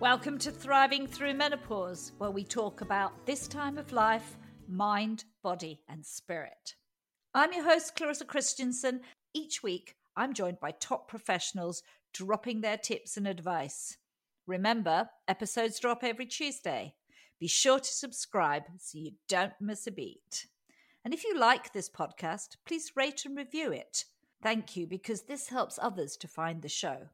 Welcome to Thriving Through Menopause, where we talk about this time of life, mind, body, and spirit. I'm your host, Clarissa Kristjansson. Each week, I'm joined by top professionals dropping their tips and advice. Remember, episodes drop every Tuesday. Be sure to subscribe so you don't miss a beat. And if you like this podcast, please rate and review it. Thank you, because this helps others to find the show.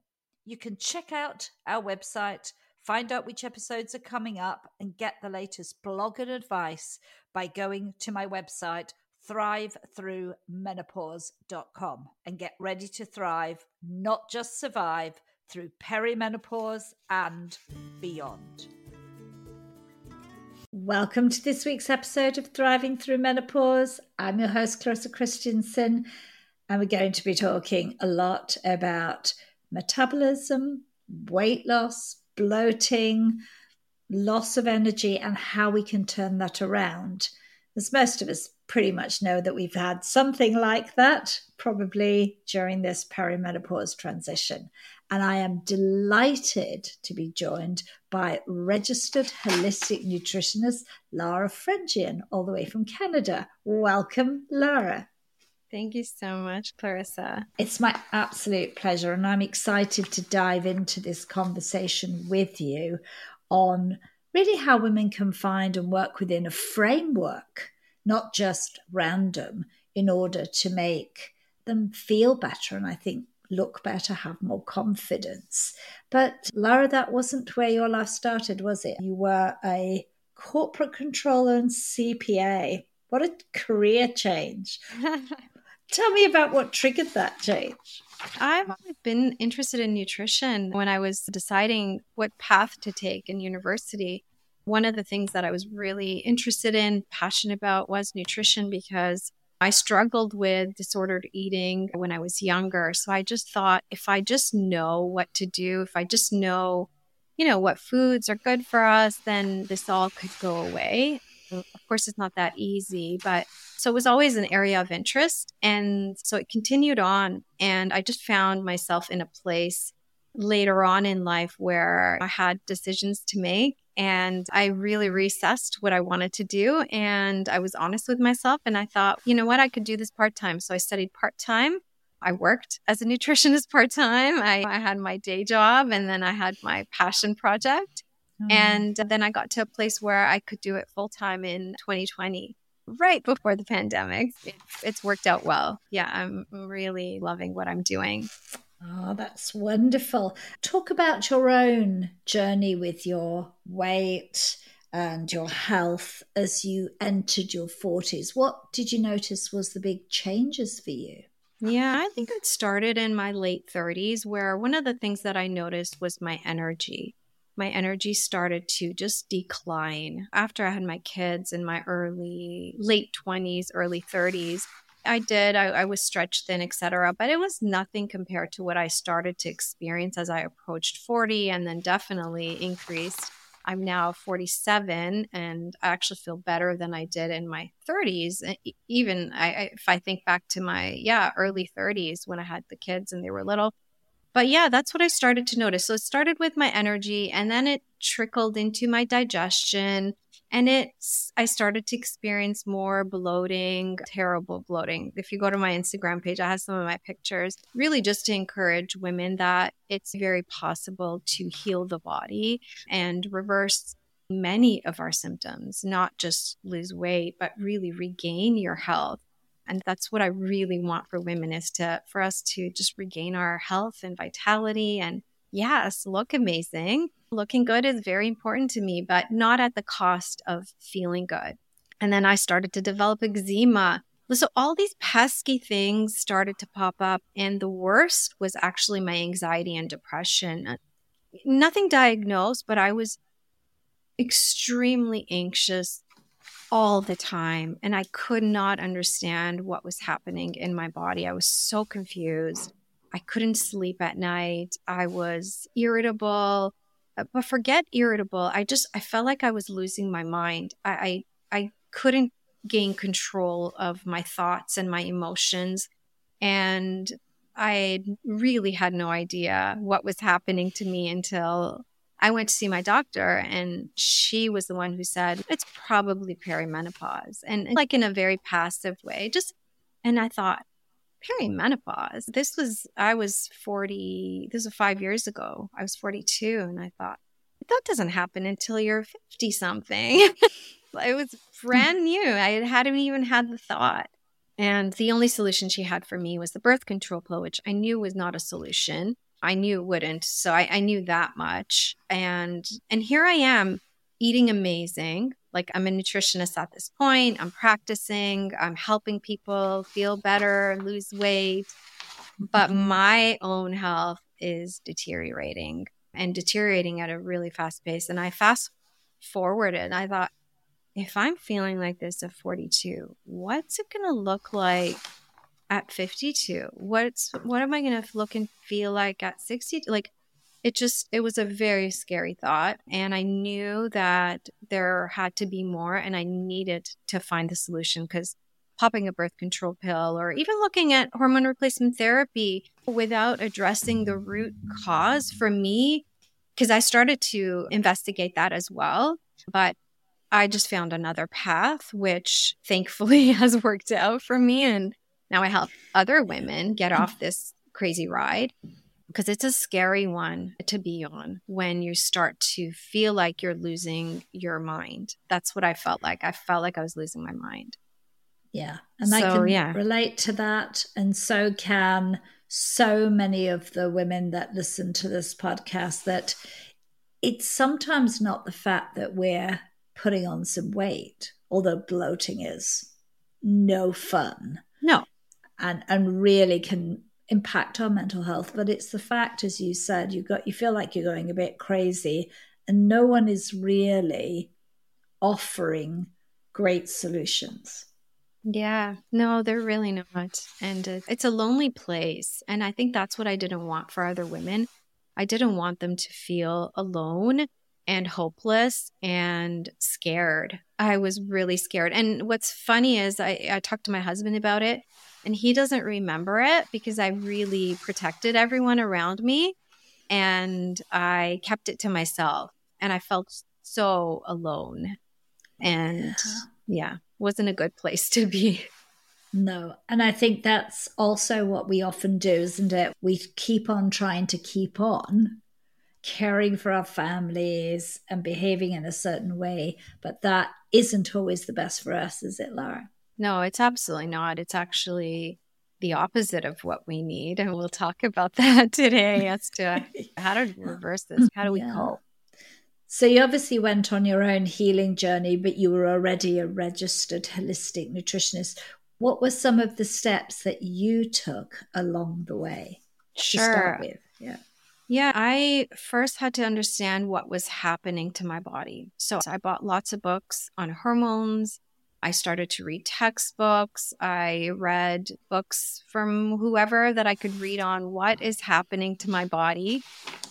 You can check out our website, find out which episodes are coming up, and get the latest blog and advice by going to my website, thrivethroughmenopause.com, and get ready to thrive, not just survive, through perimenopause and beyond. Welcome to this week's episode of Thriving Through Menopause. I'm your host, Clarissa Kristjansson, and we're going to be talking a lot about metabolism, weight loss, bloating, loss of energy, and how we can turn that around. As most of us pretty much know that we've had something like that, probably during this perimenopause transition. And I am delighted to be joined by registered holistic nutritionist Lara Frendjian, all the way from Canada. Welcome, Lara. Thank you so much, Clarissa. It's my absolute pleasure, and I'm excited to dive into this conversation with you on really how women can find and work within a framework, not just random, in order to make them feel better, and I think look better, have more confidence. But Lara, that wasn't where your life started, was it? You were a corporate controller and CPA. What a career change. Tell me about what triggered that change. I've always been interested in nutrition. When I was deciding what path to take in university, one of the things that I was really interested in, passionate about, was nutrition, because I struggled with disordered eating when I was younger. So I just thought, if I just know what to do, if I just know, what foods are good for us, then this all could go away. Of course, it's not that easy, but so it was always an area of interest. And so it continued on. And I just found myself in a place later on in life where I had decisions to make. And I really reassessed what I wanted to do. And I was honest with myself. And I thought, you know what, I could do this part-time. So I studied part-time. I worked as a nutritionist part-time. I had my day job, and then I had my passion project. Oh. And then I got to a place where I could do it full-time in 2020, right before the pandemic. It's worked out well. Yeah, I'm really loving what I'm doing. Oh, that's wonderful. Talk about your own journey with your weight and your health as you entered your 40s. What did you notice was the big changes for you? Yeah, I think it started in my late 30s, where one of the things that I noticed was my energy. My energy started to just decline. After I had my kids in my late 20s, early 30s, I was stretched thin, etc. But it was nothing compared to what I started to experience as I approached 40, and then definitely increased. I'm now 47, and I actually feel better than I did in my 30s. Even if I think back to my early 30s when I had the kids and they were little. But yeah, that's what I started to notice. So it started with my energy, and then it trickled into my digestion. And I started to experience more bloating, terrible bloating. If you go to my Instagram page, I have some of my pictures, really just to encourage women that it's very possible to heal the body and reverse many of our symptoms, not just lose weight, but really regain your health. And that's what I really want for women, is for us to just regain our health and vitality and, yes, look amazing. Looking good is very important to me, but not at the cost of feeling good. And then I started to develop eczema. So all these pesky things started to pop up. And the worst was actually my anxiety and depression. Nothing diagnosed, but I was extremely anxious all the time. And I could not understand what was happening in my body. I was so confused. I couldn't sleep at night. I was irritable. But forget irritable. I felt like I was losing my mind. I couldn't gain control of my thoughts and my emotions. And I really had no idea what was happening to me until I went to see my doctor, and she was the one who said, it's probably perimenopause. And like in a very passive way, just, and I thought, perimenopause? This was 5 years ago. I was 42, and I thought, that doesn't happen until you're 50 something. It was brand new. I hadn't even had the thought. And the only solution she had for me was the birth control pill, which I knew was not a solution. I knew it wouldn't. So I knew that much. And here I am eating amazing. Like, I'm a nutritionist at this point. I'm practicing. I'm helping people feel better, lose weight. But my own health is deteriorating and deteriorating at a really fast pace. And I fast forwarded, and I thought, if I'm feeling like this at 42, what's it going to look like at 52? What am I going to look and feel like at 60? Like, it was a very scary thought. And I knew that there had to be more, and I needed to find the solution, because popping a birth control pill or even looking at hormone replacement therapy without addressing the root cause for me, because I started to investigate that as well. But I just found another path, which thankfully has worked out for me. And now I help other women get off this crazy ride, because it's a scary one to be on when you start to feel like you're losing your mind. That's what I felt like. I felt like I was losing my mind. Yeah. And I can relate to that. And so can so many of the women that listen to this podcast, that it's sometimes not the fact that we're putting on some weight, although bloating is no fun. No. And really can impact our mental health. But it's the fact, as you said, you feel like you're going a bit crazy, and no one is really offering great solutions. Yeah. No, they're really not. And it's a lonely place. And I think that's what I didn't want for other women. I didn't want them to feel alone and hopeless and scared. I was really scared. And what's funny is I talked to my husband about it, and he doesn't remember it because I really protected everyone around me, and I kept it to myself, and I felt so alone. And yeah, wasn't a good place to be. No. And I think that's also what we often do, isn't it? We keep on trying to keep on caring for our families and behaving in a certain way, but that isn't always the best for us, is it, Lara? No, it's absolutely not. It's actually the opposite of what we need, and we'll talk about that today as to how to reverse this. How do we cope? So you obviously went on your own healing journey, but you were already a registered holistic nutritionist. What were some of the steps that you took along the way to start with? Yeah, I first had to understand what was happening to my body. So I bought lots of books on hormones. I started to read textbooks. I read books from whoever that I could read on what is happening to my body.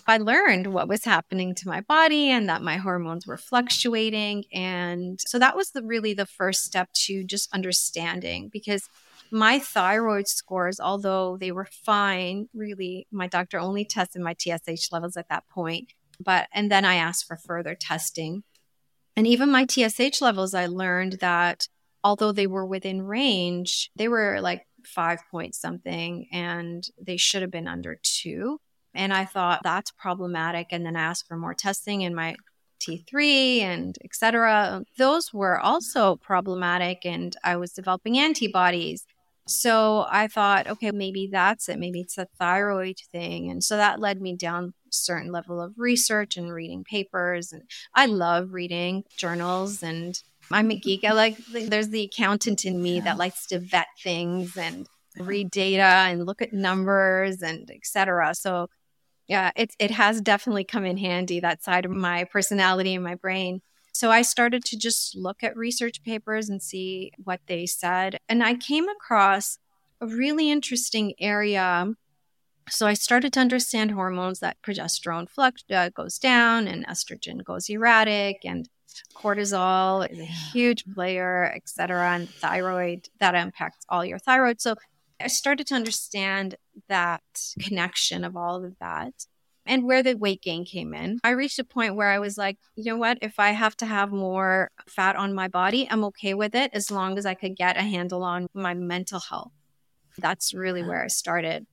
I learned what was happening to my body and that my hormones were fluctuating. And so that was really the first step to just understanding, because my thyroid scores, although they were fine, really, my doctor only tested my TSH levels at that point. And then I asked for further testing. And even my TSH levels, I learned that although they were within range, they were like 5 point something, and they should have been under 2. And I thought, that's problematic. And then I asked for more testing, and my T3 and et cetera, those were also problematic, and I was developing antibodies. So I thought, okay, maybe that's it. Maybe it's a thyroid thing. And so that led me down a certain level of research and reading papers. And I love reading journals, and I'm a geek. There's the accountant in me that likes to vet things and read data and look at numbers and et cetera. So yeah, it has definitely come in handy, that side of my personality and my brain. So I started to just look at research papers and see what they said. And I came across a really interesting area. So I started to understand hormones, that progesterone goes down and estrogen goes erratic, and cortisol is a huge player, et cetera, and thyroid, that impacts all your thyroid. So I started to understand that connection of all of that. and where the weight gain came in. I reached a point where I was like, you know what? If I have to have more fat on my body, I'm okay with it as long as I could get a handle on my mental health. That's really where I started.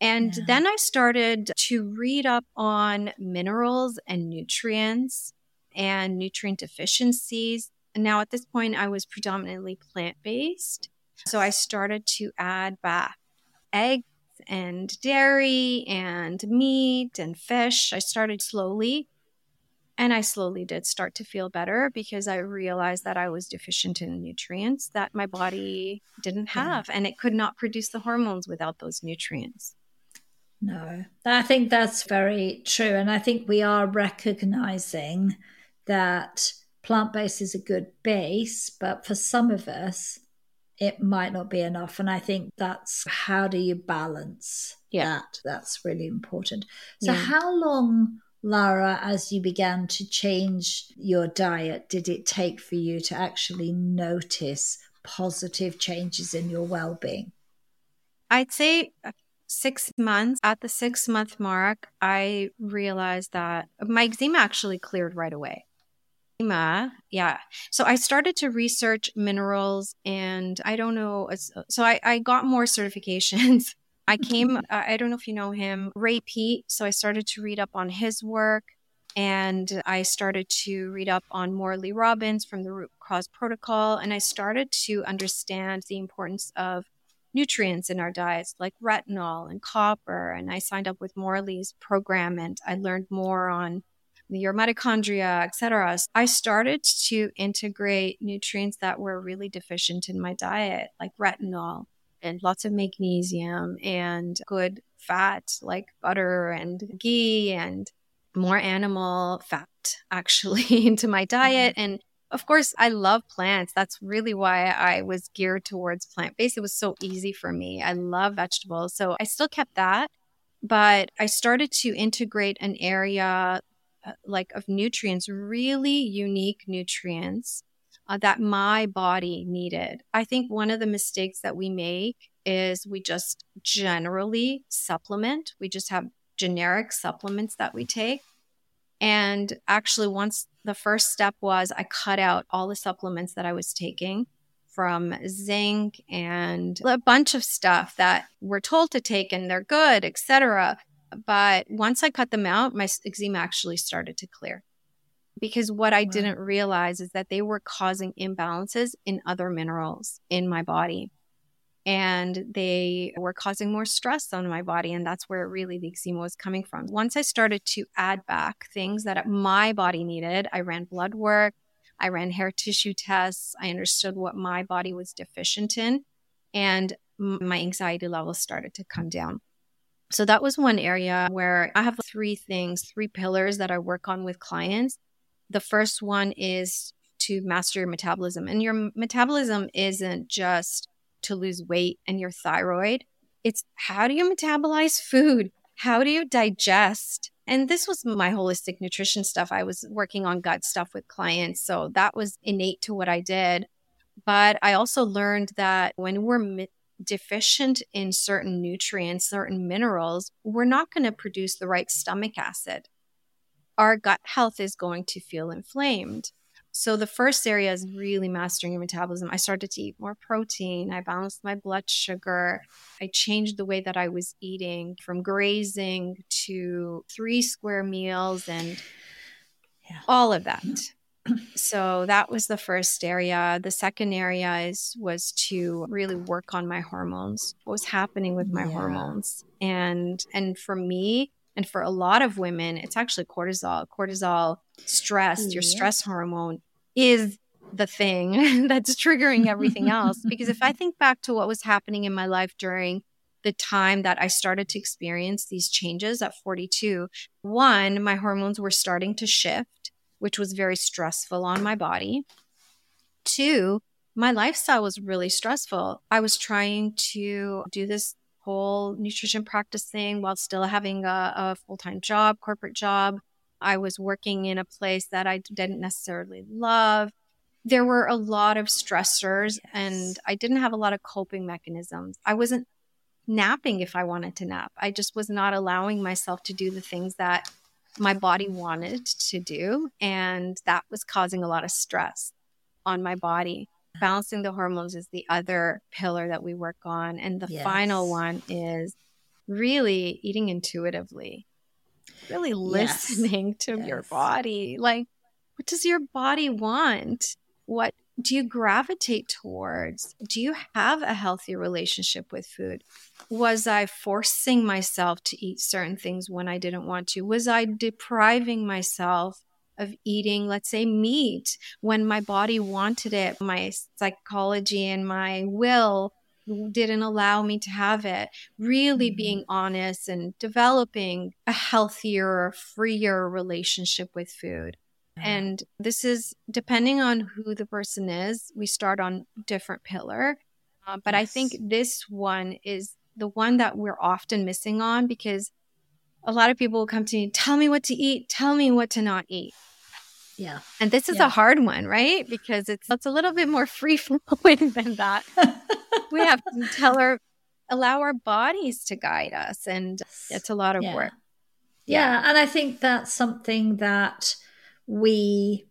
And then I started to read up on minerals and nutrients and nutrient deficiencies. Now, at this point, I was predominantly plant-based. So I started to add back eggs and dairy and meat and fish. I started slowly, and I slowly did start to feel better because I realized that I was deficient in nutrients that my body didn't have, and it could not produce the hormones without those nutrients. No, I think that's very true. And I think we are recognizing that plant-based is a good base, but for some of us, it might not be enough. And I think that's how do you balance that? That's really important. So how long, Lara, as you began to change your diet, did it take for you to actually notice positive changes in your well-being? I'd say 6 months. At the 6-month mark, I realized that my eczema actually cleared right away. So I started to research minerals, and I don't know. So I got more certifications. I don't know if you know him, Ray Peat. So I started to read up on his work, and I started to read up on Morley Robbins from the Root Cause Protocol. And I started to understand the importance of nutrients in our diets, like retinol and copper. And I signed up with Morley's program, and I learned more on your mitochondria, etc. I started to integrate nutrients that were really deficient in my diet, like retinol and lots of magnesium and good fat like butter and ghee and more animal fat actually into my diet. And of course, I love plants. That's really why I was geared towards plant-based. It was so easy for me. I love vegetables. So I still kept that, but I started to integrate an area like of nutrients, really unique nutrients that my body needed. I think one of the mistakes that we make is we just generally supplement. We just have generic supplements that we take. And actually, once the first step was I cut out all the supplements that I was taking, from zinc and a bunch of stuff that we're told to take and they're good, etc. But once I cut them out, my eczema actually started to clear, because what I didn't realize is that they were causing imbalances in other minerals in my body, and they were causing more stress on my body. And that's where really the eczema was coming from. Once I started to add back things that my body needed, I ran blood work, I ran hair tissue tests, I understood what my body was deficient in, and my anxiety levels started to come down. So that was one area where I have 3 pillars that I work on with clients. The first one is to master your metabolism. And your metabolism isn't just to lose weight and your thyroid. It's how do you metabolize food? How do you digest? And this was my holistic nutrition stuff. I was working on gut stuff with clients. So that was innate to what I did. But I also learned that when we're deficient in certain nutrients, certain minerals, we're not going to produce the right stomach acid. Our gut health is going to feel inflamed. So the first area is really mastering your metabolism. I started to eat more protein. I balanced my blood sugar. I changed the way that I was eating, from grazing to 3 square meals and all of that. So that was the first area. The second area was to really work on my hormones, what was happening with my hormones. And for me, and for a lot of women, it's actually cortisol. Cortisol, stress, your stress hormone is the thing that's triggering everything else. Because if I think back to what was happening in my life during the time that I started to experience these changes at 42, one, my hormones were starting to shift, which was very stressful on my body. 2, my lifestyle was really stressful. I was trying to do this whole nutrition practice thing while still having a full-time job, corporate job. I was working in a place that I didn't necessarily love. There were a lot of stressors, and I didn't have a lot of coping mechanisms. I wasn't napping if I wanted to nap. I just was not allowing myself to do the things that my body wanted to do. And that was causing a lot of stress on my body. Balancing the hormones is the other pillar that we work on. And the final one is really eating intuitively, really listening to your body. Like, what does your body want? What do you gravitate towards? Do you have a healthy relationship with food? Was I forcing myself to eat certain things when I didn't want to? Was I depriving myself of eating, let's say, meat when my body wanted it? My psychology and my will didn't allow me to have it. Really being honest and developing a healthier, freer relationship with food. And this is, depending on who the person is, we start on different pillar. But I think this one is the one that we're often missing on, because a lot of people will come to me, tell me what to eat, tell me what to not eat. Yeah. And this is a hard one, right? Because it's a little bit more free-flowing than that. We have to allow our bodies to guide us. And it's a lot of work. Yeah. And I think that's something that we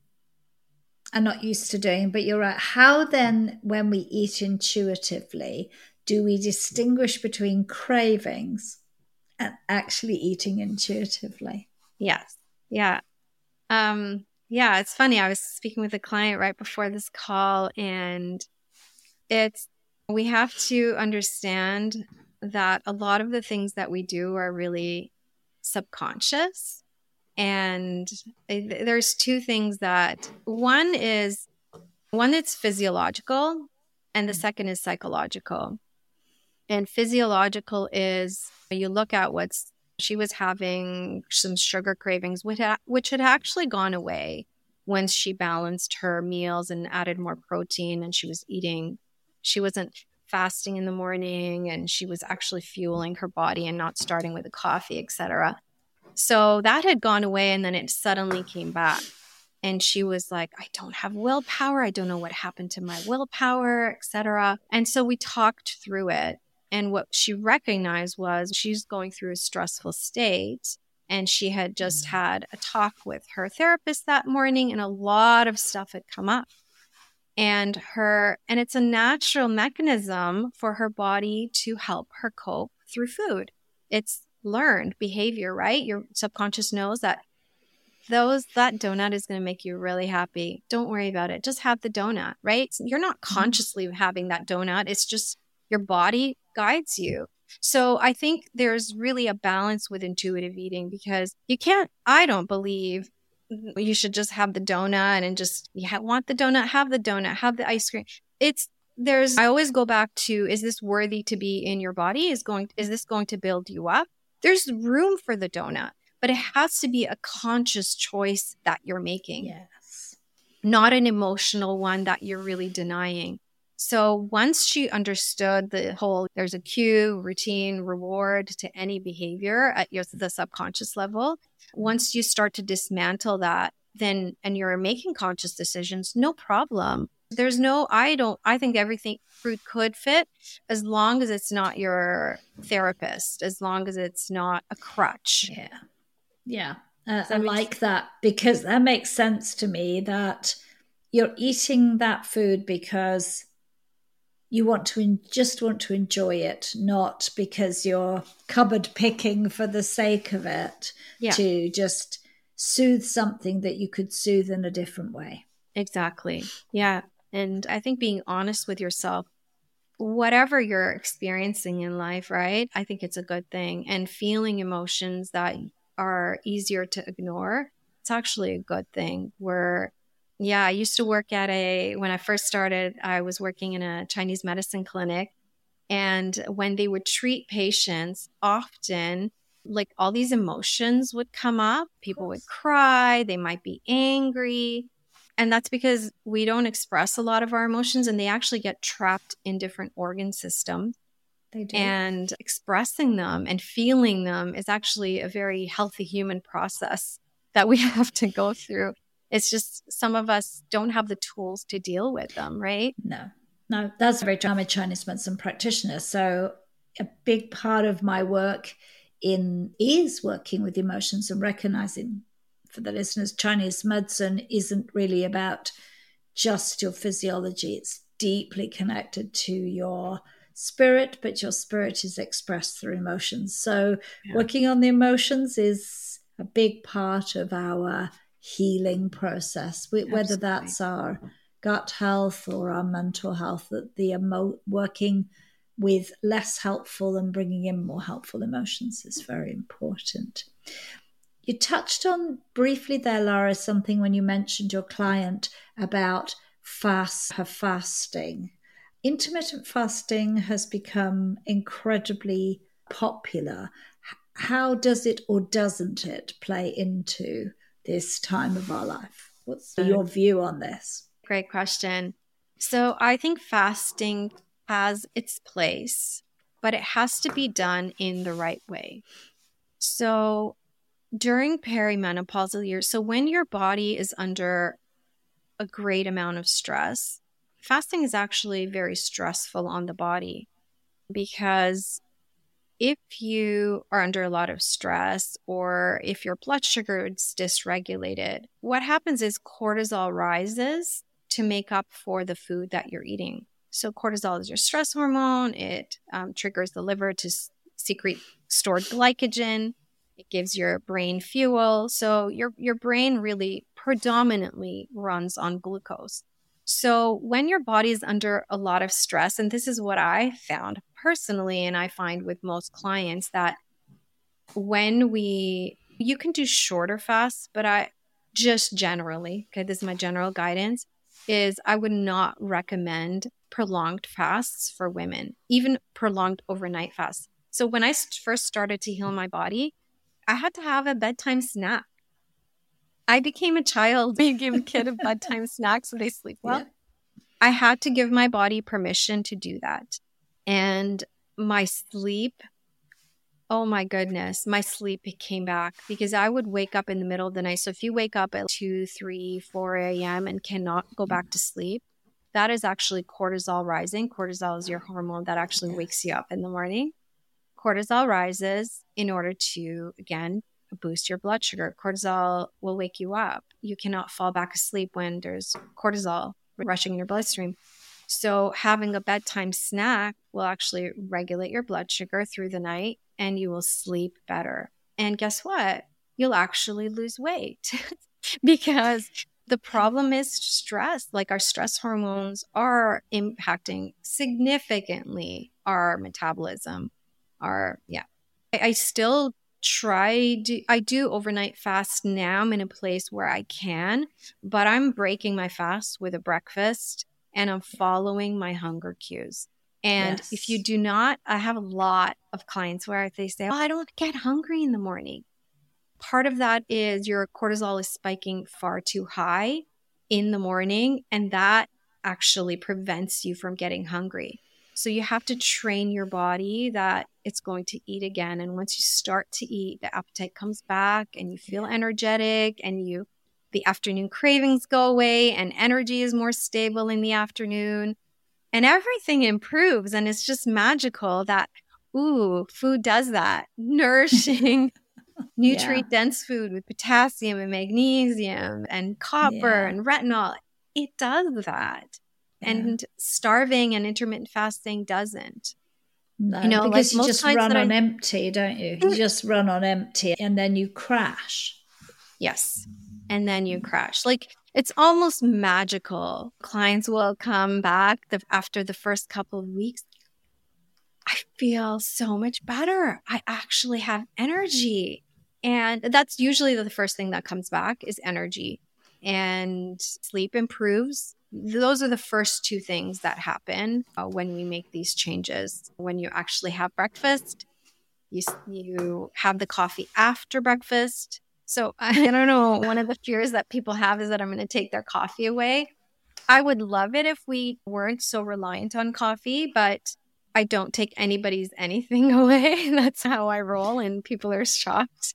are not used to doing, but you're right. How then, when we eat intuitively, do we distinguish between cravings and actually eating intuitively? Yes. Yeah. Yeah. It's funny. I was speaking with a client right before this call, and we have to understand that a lot of the things that we do are really subconscious. And there's two things that, one that's physiological, and the second is psychological. And physiological is, you look at she was having some sugar cravings, which had actually gone away once she balanced her meals and added more protein, and she was eating. She wasn't fasting in the morning, and she was actually fueling her body and not starting with a coffee, etc. So that had gone away, and then it suddenly came back. And she was like, I don't have willpower. I don't know what happened to my willpower, etc. And so we talked through it. And what she recognized was she's going through a stressful state, and she had just had a talk with her therapist that morning, and a lot of stuff had come up. And it's a natural mechanism for her body to help her cope through food. It's learned behavior, right? Your subconscious knows that that donut is going to make you really happy. Don't worry about it. Just have the donut, right? You're not consciously having that donut. It's just your body guides you. So I think there's really a balance with intuitive eating, because I don't believe you should just have the donut and just want the donut, have the donut, have the ice cream. I always go back to, is this worthy to be in your body? Is this going to build you up? There's room for the donut, but it has to be a conscious choice that you're making, not an emotional one that you're really denying. So once she understood the whole, there's a cue, routine, reward to any behavior at the subconscious level, once you start to dismantle that, then, and you're making conscious decisions, no problem. I think everything food could fit, as long as it's not your therapist, as long as it's not a crutch. Yeah. Yeah. I like that, because that makes sense to me, that you're eating that food because you want to enjoy it, not because you're cupboard picking for the sake of it, to just soothe something that you could soothe in a different way. Exactly. Yeah. And I think being honest with yourself, whatever you're experiencing in life, right? I think it's a good thing. And feeling emotions that are easier to ignore, it's actually a good thing. I used to work when I first started, I was working in a Chinese medicine clinic. And when they would treat patients, often like all these emotions would come up. People would cry. They might be angry. And that's because we don't express a lot of our emotions, and they actually get trapped in different organ systems. They do. And expressing them and feeling them is actually a very healthy human process that we have to go through. It's just some of us don't have the tools to deal with them, right? No, that's very true. I'm a Chinese medicine practitioner, so a big part of my work is working with emotions and recognizing, for the listeners, Chinese medicine isn't really about just your physiology. It's deeply connected to your spirit, but your spirit is expressed through emotions. So working on the emotions is a big part of our healing process, whether that's our gut health or our mental health, that working with less helpful and bringing in more helpful emotions is very important. You touched on briefly there, Lara, something when you mentioned your client about her fasting. Intermittent fasting has become incredibly popular. How does it or doesn't it play into this time of our life? What's your view on this? Great question. So I think fasting has its place, but it has to be done in the right way. So during perimenopausal years, so when your body is under a great amount of stress, fasting is actually very stressful on the body, because if you are under a lot of stress or if your blood sugar is dysregulated, what happens is cortisol rises to make up for the food that you're eating. So cortisol is your stress hormone. It triggers the liver to secrete stored glycogen. It gives your brain fuel. So your brain really predominantly runs on glucose. So when your body is under a lot of stress, and this is what I found personally, and I find with most clients, that you can do shorter fasts, but this is my general guidance, is I would not recommend prolonged fasts for women, even prolonged overnight fasts. So when I first started to heal my body, I had to have a bedtime snack. I became a child. You give a kid a bedtime snack so they sleep well. Yeah. I had to give my body permission to do that. And my sleep, oh my goodness, my sleep came back, because I would wake up in the middle of the night. So if you wake up at 2, 3, 4 a.m. and cannot go back to sleep, that is actually cortisol rising. Cortisol is your hormone that actually wakes you up in the morning. Cortisol rises in order to, again, boost your blood sugar. Cortisol will wake you up. You cannot fall back asleep when there's cortisol rushing in your bloodstream. So having a bedtime snack will actually regulate your blood sugar through the night, and you will sleep better. And guess what? You'll actually lose weight because the problem is stress. Like, our stress hormones are impacting significantly our metabolism. I still I do overnight fast now. I'm in a place where I can, but I'm breaking my fast with a breakfast and I'm following my hunger cues. And if you do not, I have a lot of clients where they say, I don't get hungry in the morning. Part of that is your cortisol is spiking far too high in the morning, and that actually prevents you from getting hungry. So you have to train your body that it's going to eat again. And once you start to eat, the appetite comes back and you feel energetic, and the afternoon cravings go away, and energy is more stable in the afternoon, and everything improves. And it's just magical that, food does that. Nourishing, nutrient-dense food with potassium and magnesium and copper and retinol. It does that. And starving and intermittent fasting doesn't. No, because you just run on empty, don't you? You just run on empty and then you crash. Yes, and then you crash. Like, it's almost magical. Clients will come back after the first couple of weeks. I feel so much better. I actually have energy. And that's usually the first thing that comes back is energy. And sleep improves. Those are the first two things that happen when we make these changes. When you actually have breakfast, you have the coffee after breakfast. So I don't know, one of the fears that people have is that I'm going to take their coffee away. I would love it if we weren't so reliant on coffee, but I don't take anybody's anything away. That's how I roll, and people are shocked.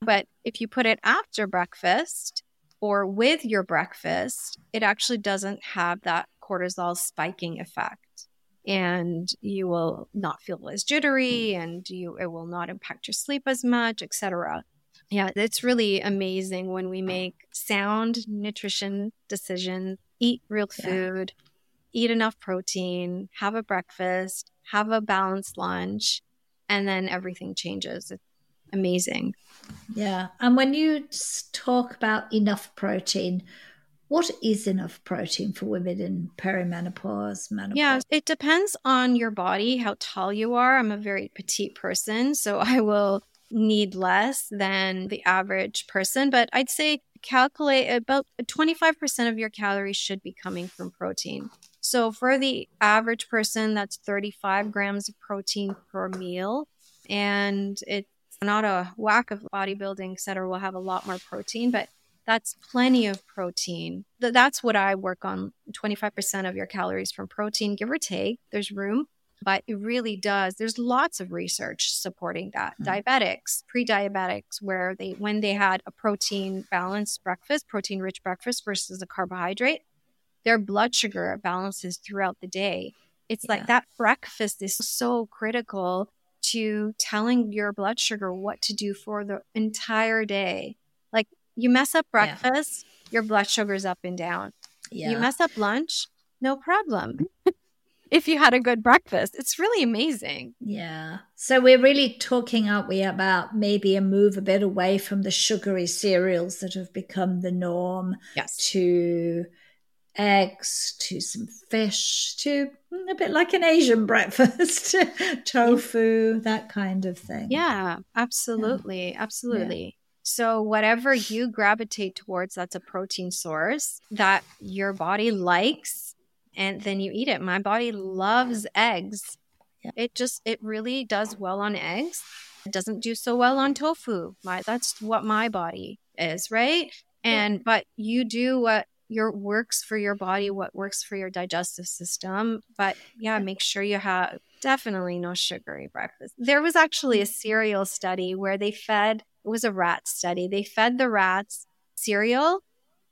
But if you put it after breakfast, or with your breakfast, it actually doesn't have that cortisol spiking effect. and you will not feel as jittery, and it will not impact your sleep as much, etc. Yeah, it's really amazing when we make sound nutrition decisions, eat real food, eat enough protein, have a breakfast, have a balanced lunch, and then everything changes. It's amazing. Yeah. And when you talk about enough protein, what is enough protein for women in perimenopause, menopause? Yeah, it depends on your body, how tall you are. I'm a very petite person, so I will need less than the average person. But I'd say calculate about 25% of your calories should be coming from protein. So for the average person, that's 35 grams of protein per meal. And it's not a whack of bodybuilding, et cetera, will have a lot more protein, but that's plenty of protein. That's what I work on, 25% of your calories from protein, give or take. There's room, but it really does. There's lots of research supporting that. Diabetics, pre-diabetics, where when they had a protein-balanced breakfast, protein-rich breakfast versus a carbohydrate, their blood sugar balances throughout the day. It's like that breakfast is so critical to telling your blood sugar what to do for the entire day. Like, you mess up breakfast, your blood sugar's up and down. Yeah. You mess up lunch, no problem. If you had a good breakfast, it's really amazing. Yeah. So we're really talking, aren't we, about maybe a move a bit away from the sugary cereals that have become the norm, to eggs, to some fish, to a bit like an Asian breakfast, tofu, that kind of thing. Yeah, absolutely. Yeah. Absolutely. Yeah. So whatever you gravitate towards, that's a protein source that your body likes, and then you eat it. My body loves eggs. Yeah. It really does well on eggs. It doesn't do so well on tofu. That's what my body is, right? And but you do what works for your body, what works for your digestive system. But make sure you have definitely no sugary breakfast. There was actually a cereal study where they fed. It was a rat study. They fed the rats cereal,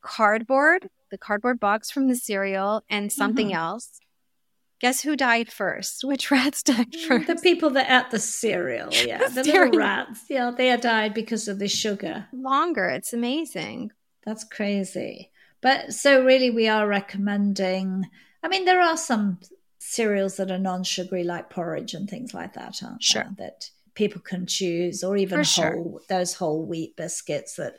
cardboard, the cardboard box from the cereal, and something else. Guess who died first? Which rats died first? The people that ate the cereal, the little rats. Yeah, they died because of the sugar. Longer. It's amazing. That's crazy. But so really we are recommending, I mean, there are some cereals that are non-sugary like porridge and things like that, aren't there? That people can choose, or even those whole wheat biscuits that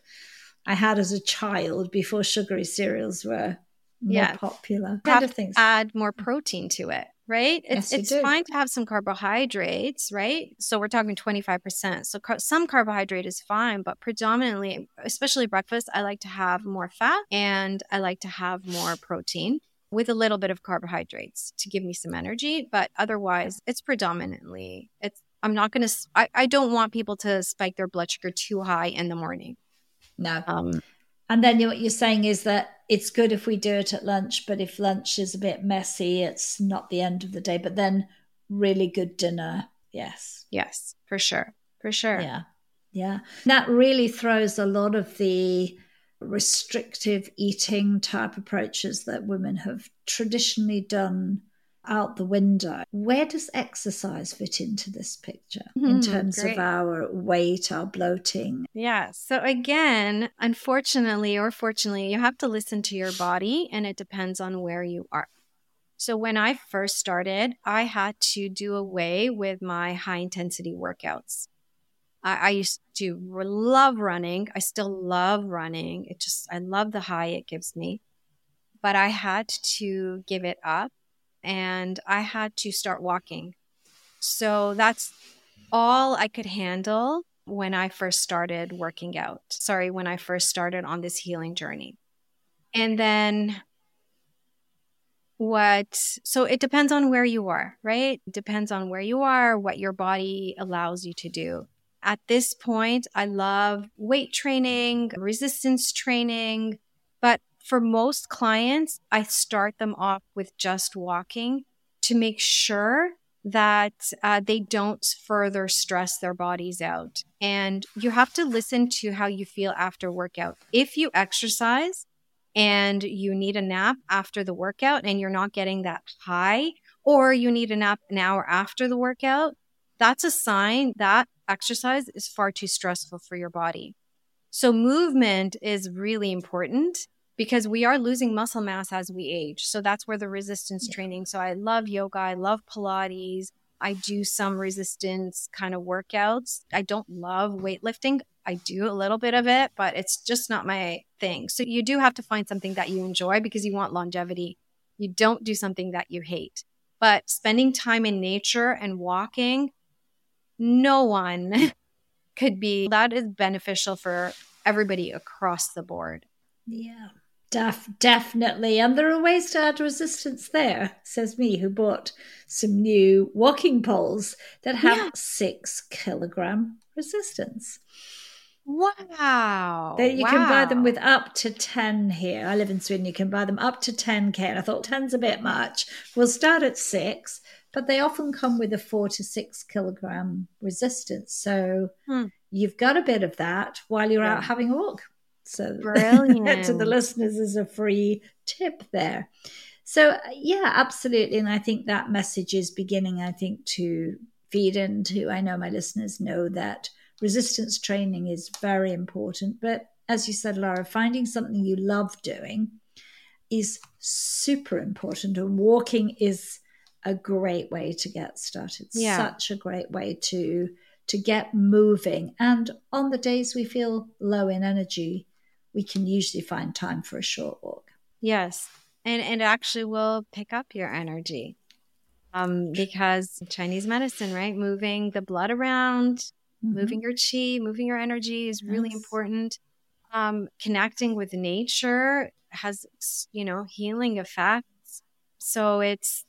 I had as a child before sugary cereals were more popular. You have to add more protein to it, right? It's fine to have some carbohydrates, right? So we're talking 25%. So some carbohydrate is fine, but predominantly, especially breakfast, I like to have more fat and I like to have more protein with a little bit of carbohydrates to give me some energy. But otherwise, it's predominantly, I don't want people to spike their blood sugar too high in the morning. No. And then what you're saying is that it's good if we do it at lunch, but if lunch is a bit messy, it's not the end of the day. But then really good dinner. Yes. Yes, for sure. For sure. Yeah. Yeah. That really throws a lot of the restrictive eating type approaches that women have traditionally done out the window. Where does exercise fit into this picture in terms of our weight, our bloating? Yeah. So again, unfortunately or fortunately, you have to listen to your body, and it depends on where you are. So when I first started, I had to do away with my high intensity workouts. I used to love running. I still love running. I love the high it gives me, but I had to give it up. And I had to start walking. So that's all I could handle when I first started working out. Sorry, when I first started on this healing journey. And then so it depends on where you are, right? It depends on where you are, what your body allows you to do. At this point, I love weight training, resistance training, but for most clients, I start them off with just walking to make sure that they don't further stress their bodies out. And you have to listen to how you feel after workout. If you exercise and you need a nap after the workout and you're not getting that high or you need a nap an hour after the workout, that's a sign that exercise is far too stressful for your body. So movement is really important because we are losing muscle mass as we age. So that's where the resistance training. So I love yoga. I love Pilates. I do some resistance kind of workouts. I don't love weightlifting. I do a little bit of it, but it's just not my thing. So you do have to find something that you enjoy because you want longevity. You don't do something that you hate. But spending time in nature and walking, no one could be. That is beneficial for everybody across the board. Yeah, definitely. And there are ways to add resistance there, says me, who bought some new walking poles that have 6 kilogram resistance. Wow. That you can buy them with up to 10 here. I live in Sweden. You can buy them up to 10K. And I thought 10's a bit much. We'll start at 6, but they often come with a 4 to 6 kilogram resistance. So you've got a bit of that while you're out having a walk. So brilliant. To the listeners is a free tip there. So yeah, absolutely. And I think that message is beginning, I think, to feed into. I know my listeners know that resistance training is very important. But as you said, Lara, finding something you love doing is super important. And walking is a great way to get started. Yeah. Such a great way to get moving. And on the days we feel low in energy, we can usually find time for a short walk. Yes. And it actually will pick up your energy because Chinese medicine, right? Moving the blood around, moving your chi, moving your energy is really important. Connecting with nature has, healing effects. So it's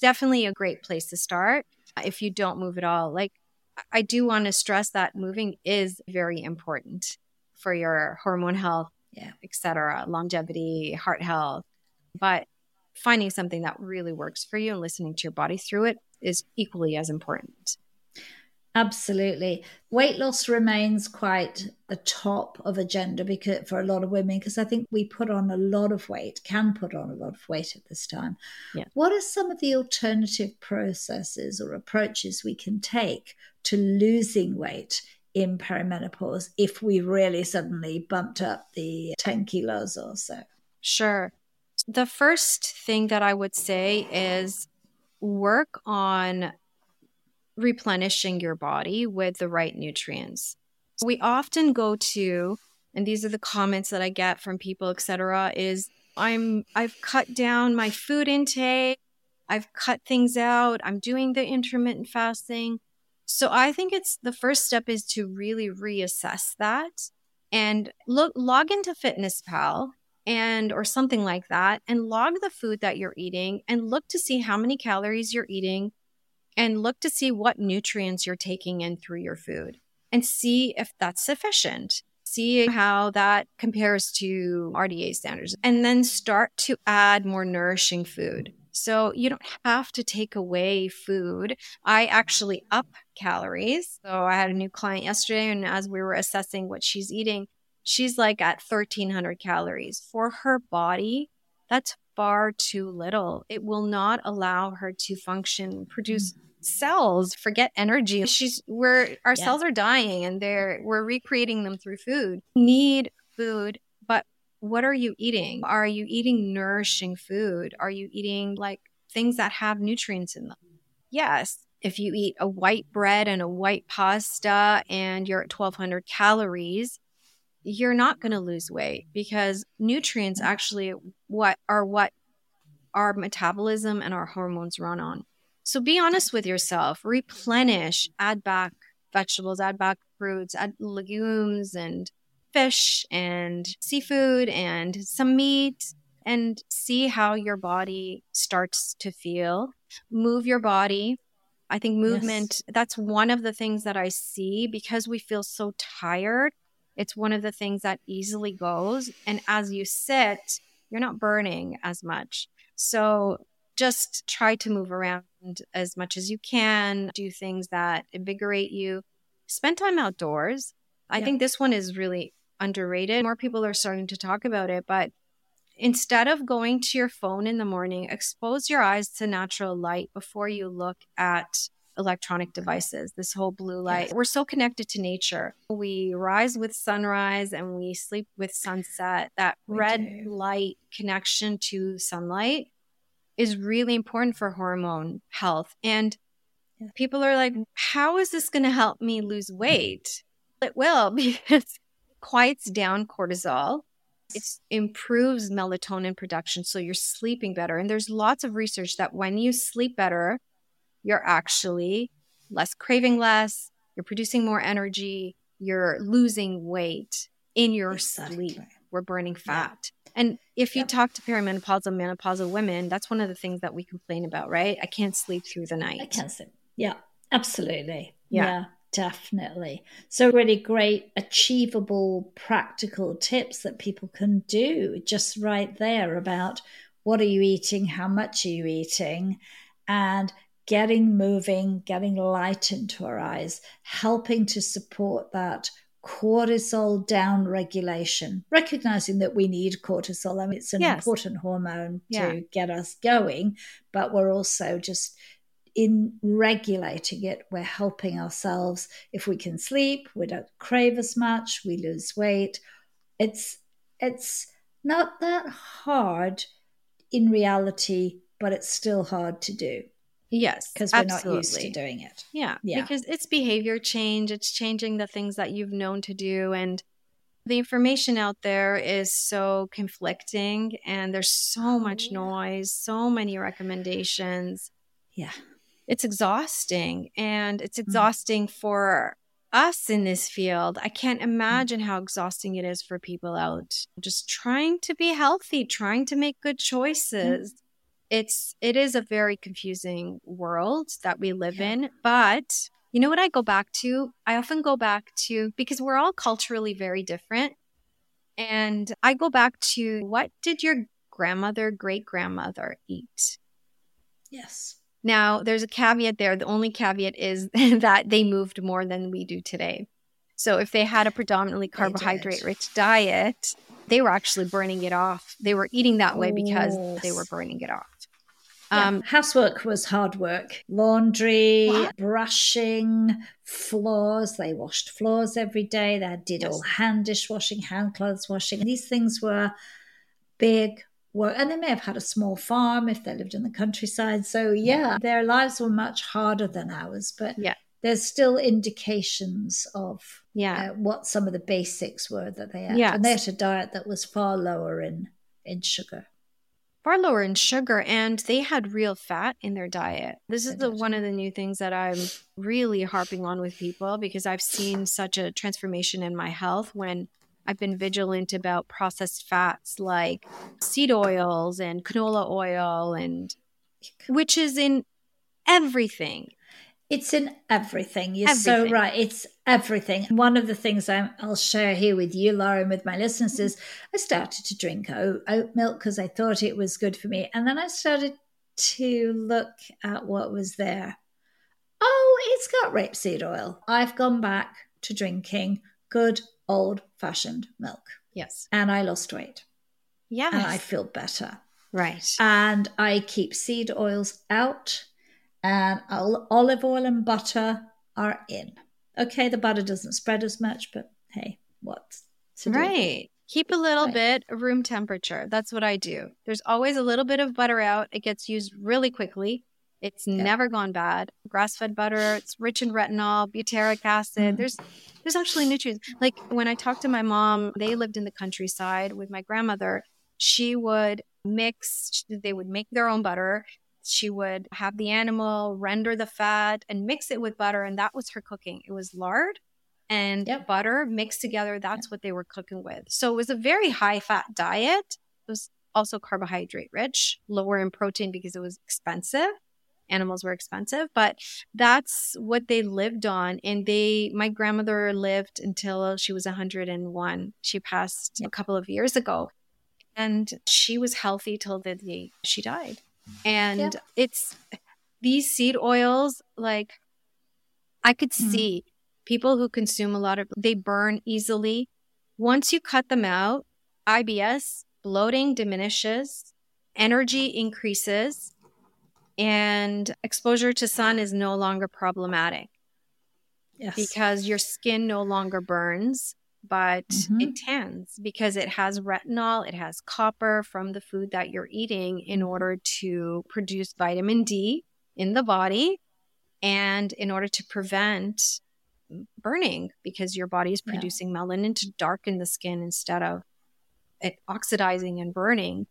definitely a great place to start if you don't move at all. Like, I do want to stress that moving is very important for your hormone health, et cetera, longevity, heart health. But finding something that really works for you and listening to your body through it is equally as important. Absolutely. Weight loss remains quite the top of agenda because for a lot of women, because I think we put on a lot of weight, can put on a lot of weight at this time. Yeah. What are some of the alternative processes or approaches we can take to losing weight in perimenopause if we really suddenly bumped up the 10 kilos or so? Sure. The first thing that I would say is work on replenishing your body with the right nutrients. So we often go to, and these are the comments that I get from people, et cetera, is I've cut down my food intake. I've cut things out. I'm doing the intermittent fasting. So I think it's the first step is to really reassess that and log into FitnessPal or something like that and log the food that you're eating and look to see how many calories you're eating and look to see what nutrients you're taking in through your food and see if that's sufficient. See how that compares to RDA standards and then start to add more nourishing food. So you don't have to take away food. I actually up calories. So I had a new client yesterday, and as we were assessing what she's eating, she's like at 1,300 calories. For her body, that's far too little. It will not allow her to function, produce cells, forget energy. Cells are dying and we're recreating them through food. Need food, but what are you eating? Are you eating nourishing food? Are you eating like things that have nutrients in them? Yes. If you eat a white bread and a white pasta and you're at 1,200 calories, you're not going to lose weight because nutrients actually what our metabolism and our hormones run on. So be honest with yourself, replenish, add back vegetables, add back fruits, add legumes and fish and seafood and some meat and see how your body starts to feel. Move your body. I think movement, that's one of the things that I see because we feel so tired. It's one of the things that easily goes. And as you sit, you're not burning as much. So just try to move around as much as you can. Do things that invigorate you. Spend time outdoors. I think this one is really underrated. More people are starting to talk about it, but Instead of going to your phone in the morning, expose your eyes to natural light before you look at electronic devices, this whole blue light. Yes. We're so connected to nature. We rise with sunrise and we sleep with sunset. That red light connection to sunlight is really important for hormone health. And people are like, how is this going to help me lose weight? It will, because it quiets down cortisol. It improves melatonin production, so you're sleeping better. And there's lots of research that when you sleep better, you're actually less craving less, you're producing more energy, you're losing weight in your sleep. We're burning fat. Yeah. And if you talk to perimenopausal, menopausal women, that's one of the things that we complain about, right? I can't sleep through the night. I can't sleep. Yeah, absolutely. Yeah. Definitely. So really great, achievable, practical tips that people can do just right there about what are you eating, how much are you eating, and getting moving, getting light into our eyes, helping to support that cortisol down regulation, recognizing that we need cortisol. I mean, it's an important hormone to get us going, but we're also just in regulating it. We're helping ourselves. If we can sleep, we don't crave as much, we lose weight. It's not that hard in reality, but it's still hard to do. Yes, because we're not used to doing it. Yeah, because it's behavior change. It's changing the things that you've known to do. And the information out there is so conflicting and there's so much noise, so many recommendations. Yeah. It's exhausting. And it's exhausting for us in this field. I can't imagine how exhausting it is for people out just trying to be healthy, trying to make good choices. It is a very confusing world that we live in, but you know what I go back to? I often go back to, because we're all culturally very different, and I go back to, what did your grandmother, great-grandmother eat? Yes. Now, there's a caveat there. The only caveat is that they moved more than we do today. So if they had a predominantly carbohydrate-rich diet, they were actually burning it off. They were eating that way because they were burning it off. Housework was hard work. Laundry, brushing, floors. They washed floors every day. They did all hand dishwashing, hand clothes washing. These things were big work. And they may have had a small farm if they lived in the countryside. So, their lives were much harder than ours. But there's still indications of what some of the basics were that they had. Yes. And they had a diet that was far lower in sugar. Far lower in sugar, and they had real fat in their diet. This is one of the new things that I'm really harping on with people, because I've seen such a transformation in my health when I've been vigilant about processed fats like seed oils and canola oil, and which is in everything. It's in everything. You're so right. It's everything. One of the things I'll share here with you, Lara, and with my listeners is I started to drink oat milk because I thought it was good for me. And then I started to look at what was there. Oh, it's got rapeseed oil. I've gone back to drinking good old-fashioned milk. Yes. And I lost weight. Yeah. And I feel better. Right. And I keep seed oils out. And olive oil and butter are in. Okay, the butter doesn't spread as much, but hey, what's to do? Right. Keep a little bit room temperature. That's what I do. There's always a little bit of butter out. It gets used really quickly. It's never gone bad. Grass-fed butter, it's rich in retinol, butyric acid. There's actually nutrients. Like when I talked to my mom, they lived in the countryside with my grandmother. She would make their own butter. She would have the animal, render the fat, and mix it with butter. And that was her cooking. It was lard and butter mixed together. That's what they were cooking with. So it was a very high-fat diet. It was also carbohydrate-rich, lower in protein because it was expensive. Animals were expensive. But that's what they lived on. And my grandmother lived until she was 101. She passed a couple of years ago. And she was healthy till the day she died. And it's these seed oils, like I could see people who consume a lot of, they burn easily. Once you cut them out, IBS, bloating diminishes, energy increases, and exposure to sun is no longer problematic. Yes. Because your skin no longer burns, but it tans because it has retinol, it has copper from the food that you're eating in order to produce vitamin D in the body and in order to prevent burning because your body is producing melanin to darken the skin instead of it oxidizing and burning.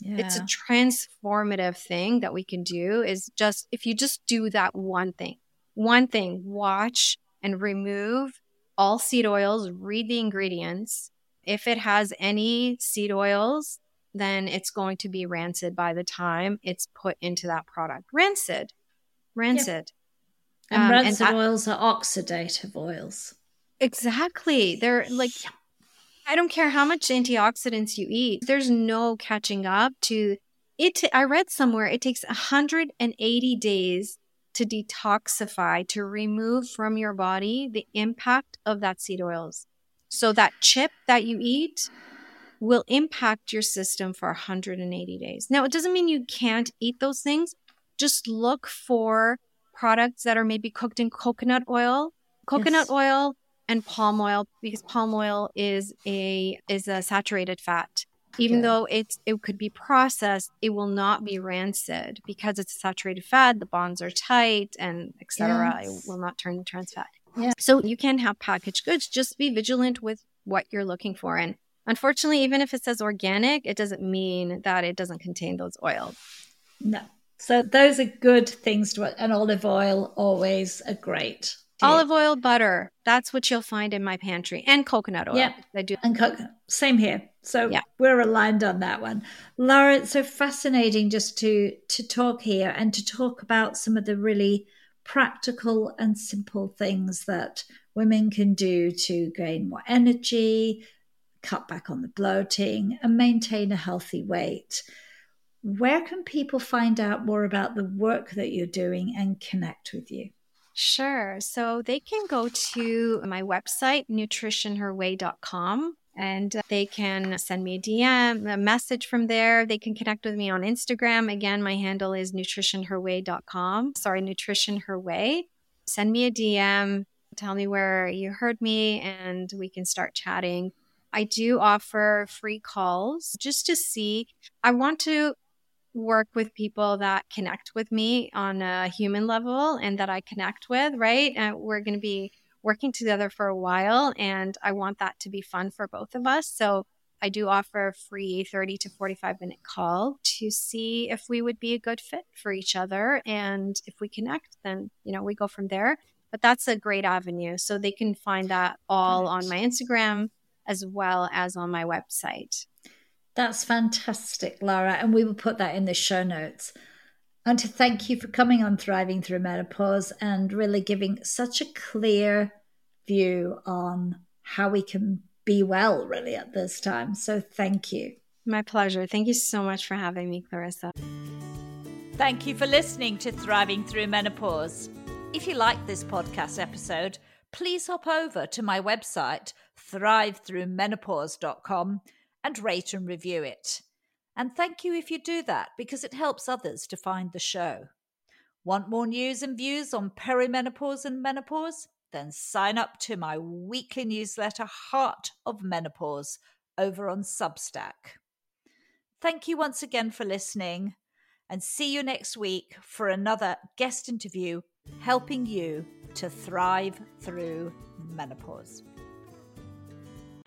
It's a transformative thing that we can do is just, if you just do that one thing, watch and remove all seed oils, read the ingredients. If it has any seed oils, then it's going to be rancid by the time it's put into that product. Rancid. Yeah. And rancid oils are oxidative oils. Exactly. They're like, I don't care how much antioxidants you eat. There's no catching up to it. I read somewhere it takes 180 days to detoxify, to remove from your body the impact of that seed oils. So that chip that you eat will impact your system for 180 days. Now, it doesn't mean you can't eat those things. Just look for products that are maybe cooked in coconut oil and palm oil, because palm oil is a saturated fat. Even though it could be processed, it will not be rancid because it's a saturated fat. The bonds are tight and et cetera. Yes. It will not turn to trans fat. Yeah. So you can have packaged goods. Just be vigilant with what you're looking for. And unfortunately, even if it says organic, it doesn't mean that it doesn't contain those oils. No. So those are good things to, and olive oil always are great. Olive oil, butter. That's what you'll find in my pantry. And coconut oil. Yeah. I do. And same here. So we're aligned on that one. Lara, it's so fascinating just to talk here and to talk about some of the really practical and simple things that women can do to gain more energy, cut back on the bloating, and maintain a healthy weight. Where can people find out more about the work that you're doing and connect with you? Sure. So they can go to my website, nutritionherway.com, and they can send me a DM, a message from there. They can connect with me on Instagram. Again, my handle is nutritionherway.com. Sorry, nutritionherway. Send me a DM, tell me where you heard me, and we can start chatting. I do offer free calls just to see. I want to work with people that connect with me on a human level and that I connect with, right? And we're going to be working together for a while, and I want that to be fun for both of us. So I do offer a free 30 to 45-minute call to see if we would be a good fit for each other. And if we connect, then, we go from there. But that's a great avenue. So they can find that all on my Instagram as well as on my website. That's fantastic, Lara. And we will put that in the show notes. And to thank you for coming on Thriving Through Menopause and really giving such a clear view on how we can be well really at this time. So thank you. My pleasure. Thank you so much for having me, Clarissa. Thank you for listening to Thriving Through Menopause. If you like this podcast episode, please hop over to my website, thrivethroughmenopause.com, and rate and review it. And thank you if you do that, because it helps others to find the show. Want more news and views on perimenopause and menopause? Then sign up to my weekly newsletter, Heart of Menopause, over on Substack. Thank you once again for listening, and see you next week for another guest interview helping you to thrive through menopause.